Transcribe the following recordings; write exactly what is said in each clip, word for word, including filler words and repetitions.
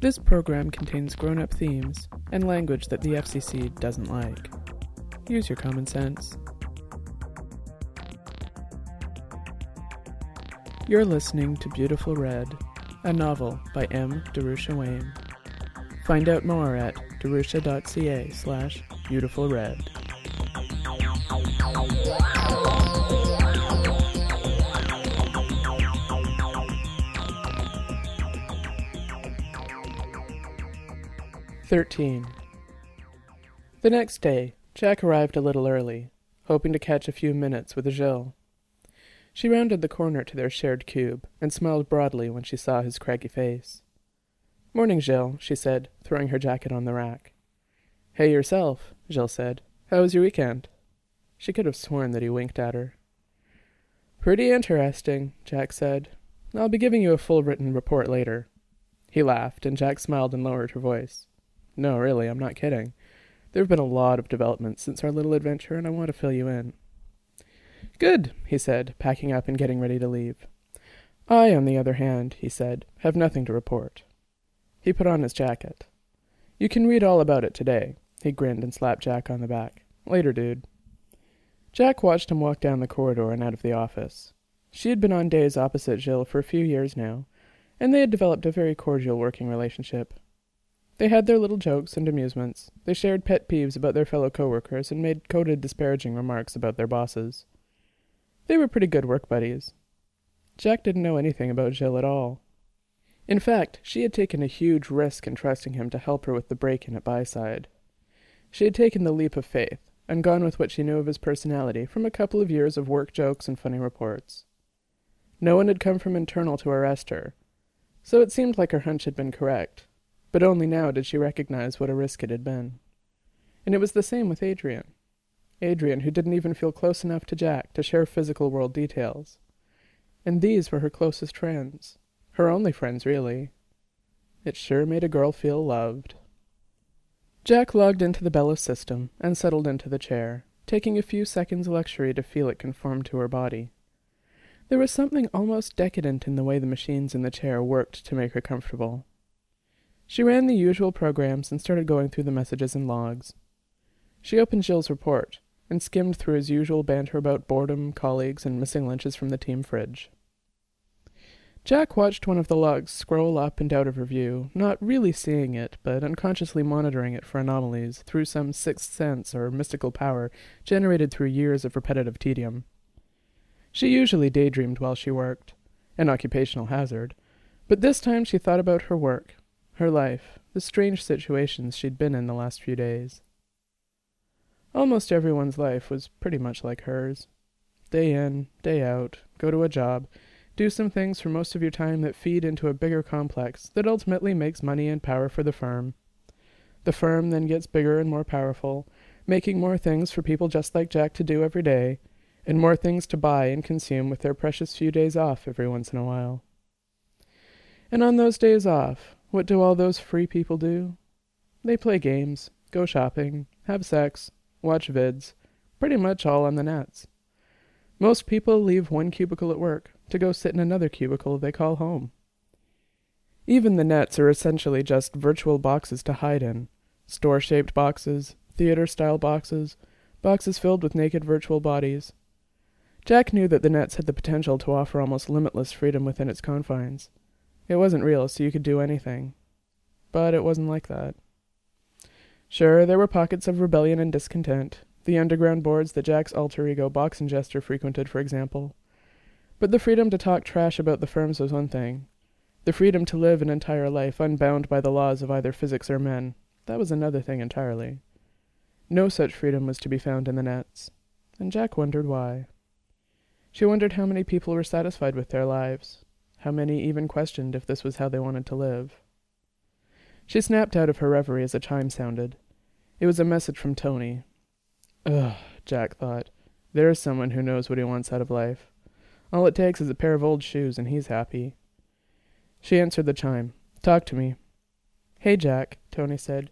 This program contains grown-up themes and language that the F C C doesn't like. Use your common sense. You're listening to Beautiful Red, a novel by M. Darusha Wayne. Find out more at darusha.ca slash beautiful red. thirteen. The next day, Jack arrived a little early, hoping to catch a few minutes with Jill. She rounded the corner to their shared cube and smiled broadly when she saw his craggy face. "Morning, Jill," she said, throwing her jacket on the rack. "Hey yourself," Jill said. "How was your weekend?" She could have sworn that he winked at her. "Pretty interesting," Jack said. "I'll be giving you a full written report later." He laughed, and Jack smiled and lowered her voice. "No, really, I'm not kidding. There have been a lot of developments since our little adventure, and I want to fill you in." "Good," he said, packing up and getting ready to leave. "I, on the other hand," he said, "have nothing to report." He put on his jacket. "You can read all about it today," he grinned and slapped Jack on the back. "Later, dude." Jack watched him walk down the corridor and out of the office. She had been on days opposite Jill for a few years now, and they had developed a very cordial working relationship. They had their little jokes and amusements, they shared pet peeves about their fellow co-workers, and made coded disparaging remarks about their bosses. They were pretty good work buddies. Jack didn't know anything about Jill at all. In fact, she had taken a huge risk in trusting him to help her with the break-in at Byside. She had taken the leap of faith, and gone with what she knew of his personality from a couple of years of work jokes and funny reports. No one had come from internal to arrest her, so it seemed like her hunch had been correct. But only now did she recognize what a risk it had been. And it was the same with Adrian. Adrian, who didn't even feel close enough to Jack to share physical world details. And these were her closest friends. Her only friends, really. It sure made a girl feel loved. Jack logged into the Bellis system and settled into the chair, taking a few seconds luxury to feel it conform to her body. There was something almost decadent in the way the machines in the chair worked to make her comfortable. She ran the usual programs and started going through the messages and logs. She opened Jill's report and skimmed through his usual banter about boredom, colleagues, and missing lunches from the team fridge. Jack watched one of the logs scroll up and out of her view, not really seeing it, but unconsciously monitoring it for anomalies through some sixth sense or mystical power generated through years of repetitive tedium. She usually daydreamed while she worked, an occupational hazard, but this time she thought about her work, her life, the strange situations she'd been in the last few days. Almost everyone's life was pretty much like hers. Day in, day out, go to a job, do some things for most of your time that feed into a bigger complex that ultimately makes money and power for the firm. The firm then gets bigger and more powerful, making more things for people just like Jack to do every day, and more things to buy and consume with their precious few days off every once in a while. And on those days off, what do all those free people do? They play games, go shopping, have sex, watch vids, pretty much all on the nets. Most people leave one cubicle at work to go sit in another cubicle they call home. Even the nets are essentially just virtual boxes to hide in. Store-shaped boxes, theater-style boxes, boxes filled with naked virtual bodies. Jack knew that the nets had the potential to offer almost limitless freedom within its confines. It wasn't real, so you could do anything. But it wasn't like that. Sure, there were pockets of rebellion and discontent, the underground boards that Jack's alter ego Box and Jester frequented, for example. But the freedom to talk trash about the firms was one thing. The freedom to live an entire life unbound by the laws of either physics or men, that was another thing entirely. No such freedom was to be found in the nets, and Jack wondered why. She wondered how many people were satisfied with their lives, how many even questioned if this was how they wanted to live. She snapped out of her reverie as a chime sounded. It was a message from Tony. Ugh, Jack thought. There is someone who knows what he wants out of life. All it takes is a pair of old shoes, and he's happy. She answered the chime. Talk to me. Hey, Jack, Tony said.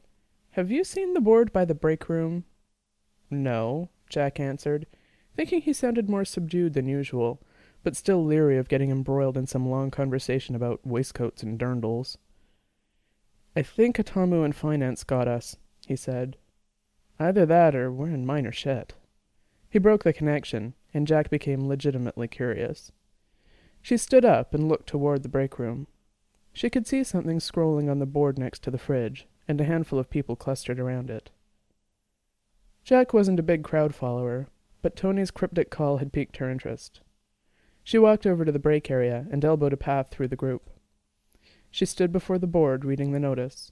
Have you seen the board by the break room? No, Jack answered, thinking he sounded more subdued than usual, but still leery of getting embroiled in some long conversation about waistcoats and dirndls. I think Atamu and Finance got us, he said. Either that or we're in minor shit. He broke the connection, and Jack became legitimately curious. She stood up and looked toward the break room. She could see something scrolling on the board next to the fridge, and a handful of people clustered around it. Jack wasn't a big crowd follower, but Tony's cryptic call had piqued her interest. She walked over to the break area and elbowed a path through the group. She stood before the board, reading the notice.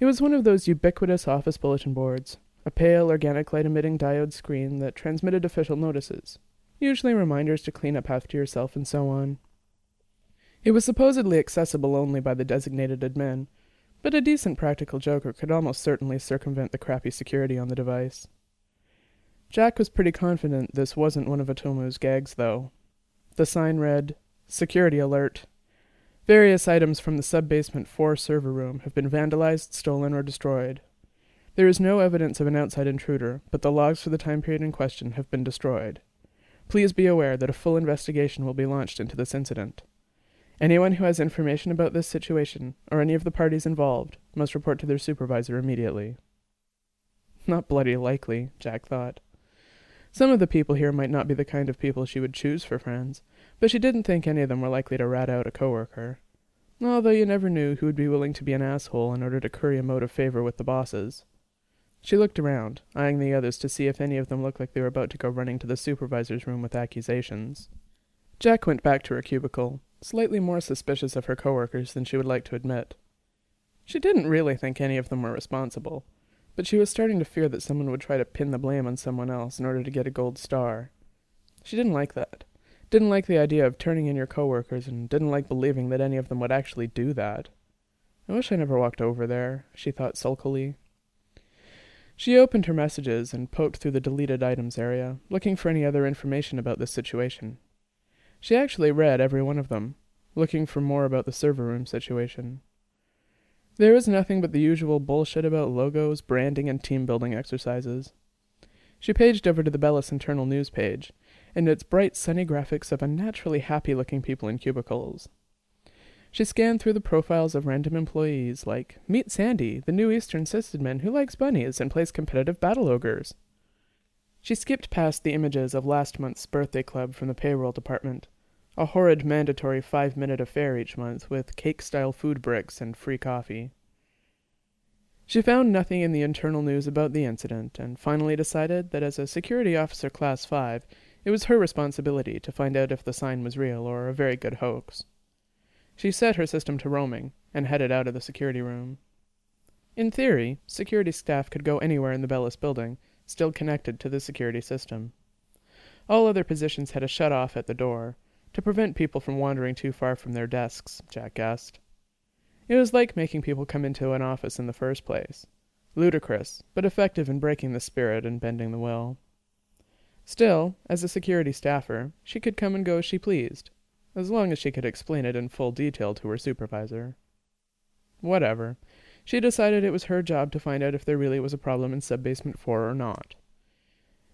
It was one of those ubiquitous office bulletin boards, a pale, organic light-emitting diode screen that transmitted official notices, usually reminders to clean up after yourself and so on. It was supposedly accessible only by the designated admin, but a decent practical joker could almost certainly circumvent the crappy security on the device. Jack was pretty confident this wasn't one of Atomu's gags, though. The sign read, Security Alert. Various items from the sub-basement four server room have been vandalized, stolen, or destroyed. There is no evidence of an outside intruder, but the logs for the time period in question have been destroyed. Please be aware that a full investigation will be launched into this incident. Anyone who has information about this situation, or any of the parties involved, must report to their supervisor immediately. Not bloody likely, Jack thought. Some of the people here might not be the kind of people she would choose for friends, but she didn't think any of them were likely to rat out a coworker. Although you never knew who would be willing to be an asshole in order to curry a mote of favor with the bosses. She looked around, eyeing the others to see if any of them looked like they were about to go running to the supervisor's room with accusations. Jack went back to her cubicle, slightly more suspicious of her coworkers than she would like to admit. She didn't really think any of them were responsible, but she was starting to fear that someone would try to pin the blame on someone else in order to get a gold star. She didn't like that. Didn't like the idea of turning in your coworkers, and didn't like believing that any of them would actually do that. I wish I never walked over there, she thought sulkily. She opened her messages and poked through the deleted items area, looking for any other information about this situation. She actually read every one of them, looking for more about the server room situation. There was nothing but the usual bullshit about logos, branding, and team-building exercises. She paged over to the Bellis internal news page, and its bright, sunny graphics of unnaturally happy-looking people in cubicles. She scanned through the profiles of random employees, like, Meet Sandy, the new Eastern Cistedman who likes bunnies and plays competitive battle ogres. She skipped past the images of last month's birthday club from the payroll department, a horrid mandatory five-minute affair each month with cake-style food bricks and free coffee. She found nothing in the internal news about the incident, and finally decided that as a security officer class five, it was her responsibility to find out if the sign was real or a very good hoax. She set her system to roaming and headed out of the security room. In theory, security staff could go anywhere in the Bellis building, still connected to the security system. All other positions had a shut-off at the door, to prevent people from wandering too far from their desks, Jack guessed. It was like making people come into an office in the first place. Ludicrous, but effective in breaking the spirit and bending the will. Still, as a security staffer, she could come and go as she pleased, as long as she could explain it in full detail to her supervisor. Whatever. She decided it was her job to find out if there really was a problem in Subbasement four or not.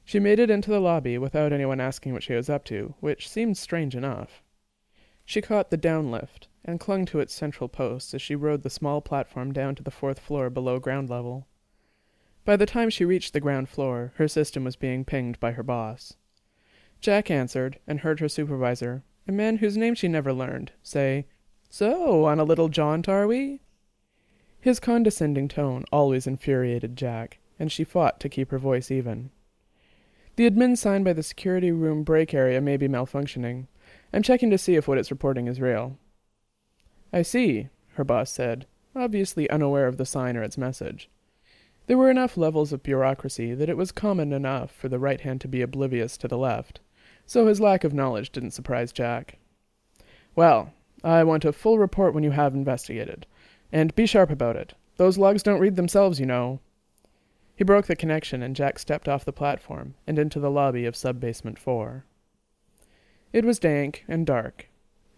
She made it into the lobby without anyone asking what she was up to, which seemed strange enough. She caught the downlift and clung to its central post as she rode the small platform down to the fourth floor below ground level. By the time she reached the ground floor, her system was being pinged by her boss. Jack answered and heard her supervisor, a man whose name she never learned, say, So, on a little jaunt, are we? His condescending tone always infuriated Jack, and she fought to keep her voice even. The admin sign by the security room break area may be malfunctioning. I'm checking to see if what it's reporting is real. I see, her boss said, obviously unaware of the sign or its message. There were enough levels of bureaucracy that it was common enough for the right hand to be oblivious to the left, so his lack of knowledge didn't surprise Jack. Well, I want a full report when you have investigated. And be sharp about it. Those logs don't read themselves, you know. He broke the connection, and Jack stepped off the platform and into the lobby of Sub-Basement four. It was dank and dark,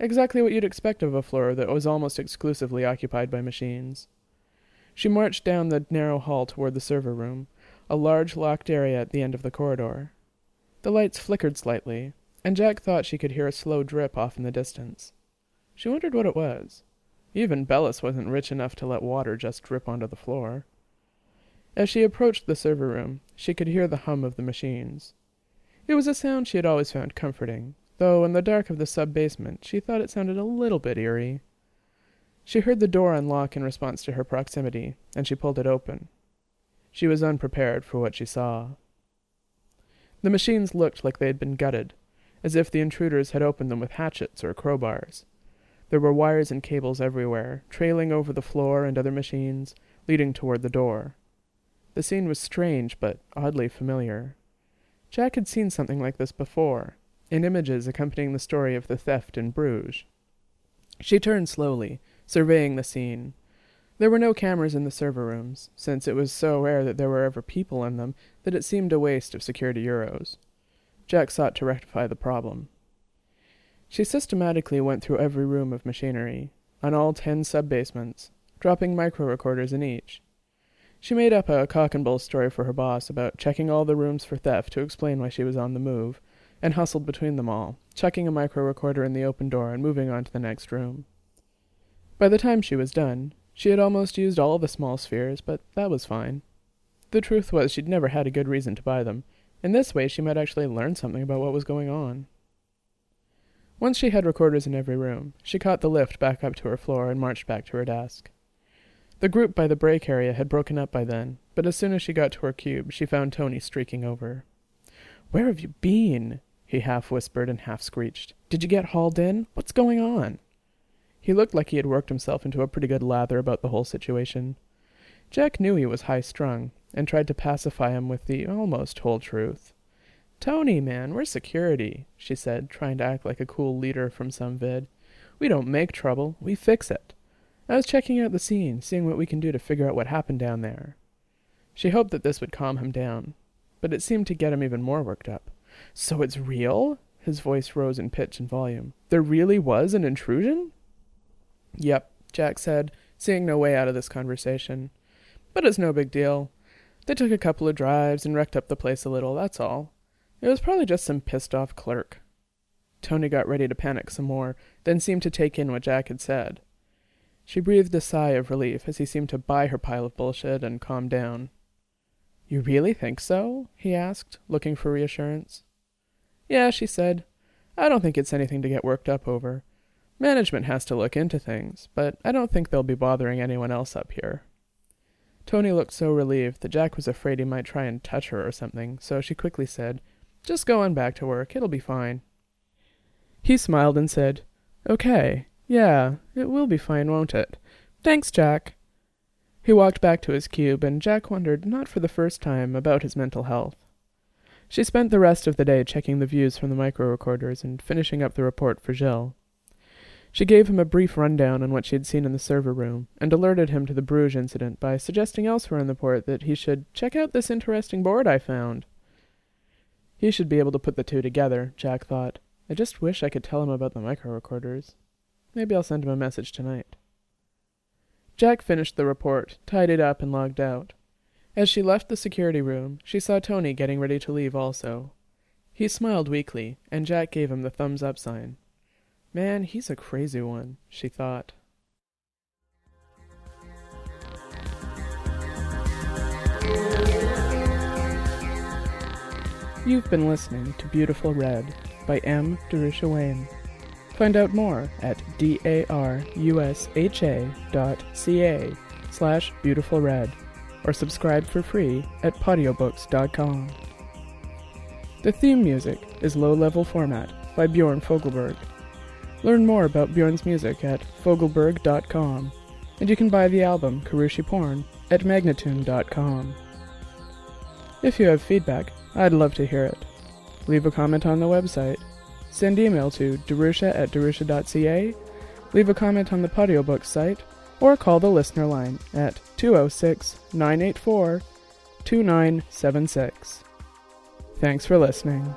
exactly what you'd expect of a floor that was almost exclusively occupied by machines. She marched down the narrow hall toward the server room, a large locked area at the end of the corridor. The lights flickered slightly, and Jack thought she could hear a slow drip off in the distance. She wondered what it was. Even Bellis wasn't rich enough to let water just drip onto the floor. As she approached the server room, she could hear the hum of the machines. It was a sound she had always found comforting, though in the dark of the sub-basement she thought it sounded a little bit eerie. She heard the door unlock in response to her proximity, and she pulled it open. She was unprepared for what she saw. The machines looked like they had been gutted, as if the intruders had opened them with hatchets or crowbars. There were wires and cables everywhere, trailing over the floor and other machines, leading toward the door. The scene was strange but oddly familiar. Jack had seen something like this before, in images accompanying the story of the theft in Bruges. She turned slowly, surveying the scene. There were no cameras in the server rooms, since it was so rare that there were ever people in them that it seemed a waste of security euros. Jack sought to rectify the problem. She systematically went through every room of machinery, on all ten sub-basements, dropping micro-recorders in each. She made up a cock-and-bull story for her boss about checking all the rooms for theft to explain why she was on the move, and hustled between them all, chucking a micro-recorder in the open door and moving on to the next room. By the time she was done, she had almost used all the small spheres, but that was fine. The truth was she'd never had a good reason to buy them, and this way she might actually learn something about what was going on. Once she had recorders in every room, she caught the lift back up to her floor and marched back to her desk. The group by the break area had broken up by then, but as soon as she got to her cube, she found Tony streaking over. "Where have you been?" he half-whispered and half-screeched. "Did you get hauled in? What's going on?" He looked like he had worked himself into a pretty good lather about the whole situation. Jack knew he was high-strung, and tried to pacify him with the almost whole truth. "Tony, man, we're security," she said, trying to act like a cool leader from some vid. "We don't make trouble, we fix it. I was checking out the scene, seeing what we can do to figure out what happened down there." She hoped that this would calm him down, but it seemed to get him even more worked up. "So it's real?" His voice rose in pitch and volume. "There really was an intrusion?" "Yep," Jack said, seeing no way out of this conversation. "But it's no big deal. They took a couple of drives and wrecked up the place a little, that's all. It was probably just some pissed-off clerk." Tony got ready to panic some more, then seemed to take in what Jack had said. She breathed a sigh of relief as he seemed to buy her pile of bullshit and calm down. "You really think so?" he asked, looking for reassurance. "Yeah," she said. "I don't think it's anything to get worked up over. Management has to look into things, but I don't think they'll be bothering anyone else up here." Tony looked so relieved that Jack was afraid he might try and touch her or something, so she quickly said, "Just go on back to work. It'll be fine." He smiled and said, "Okay, yeah, it will be fine, won't it? Thanks, Jack." He walked back to his cube, and Jack wondered, not for the first time, about his mental health. She spent the rest of the day checking the views from the micro-recorders and finishing up the report for Jill. She gave him a brief rundown on what she had seen in the server room, and alerted him to the Bruges incident by suggesting elsewhere in the port that he should check out this interesting board I found. He should be able to put the two together, Jack thought. I just wish I could tell him about the micro-recorders. Maybe I'll send him a message tonight. Jack finished the report, tied it up, and logged out. As she left the security room, she saw Tony getting ready to leave also. He smiled weakly, and Jack gave him the thumbs-up sign. Man, he's a crazy one, she thought. You've been listening to Beautiful Red by M. Darusha Wayne. Find out more at darusha dot c a slash beautiful red or subscribe for free at podiobooks dot com. The theme music is Low Level Format by Bjorn Fogelberg. Learn more about Bjorn's music at fogelberg dot com, and you can buy the album Karushi Porn at magnatune dot com. If you have feedback, I'd love to hear it. Leave a comment on the website, send email to darusha at darusha dot c a, leave a comment on the Podiobooks site, or call the listener line at two oh six, nine eight four, two nine seven six. Thanks for listening.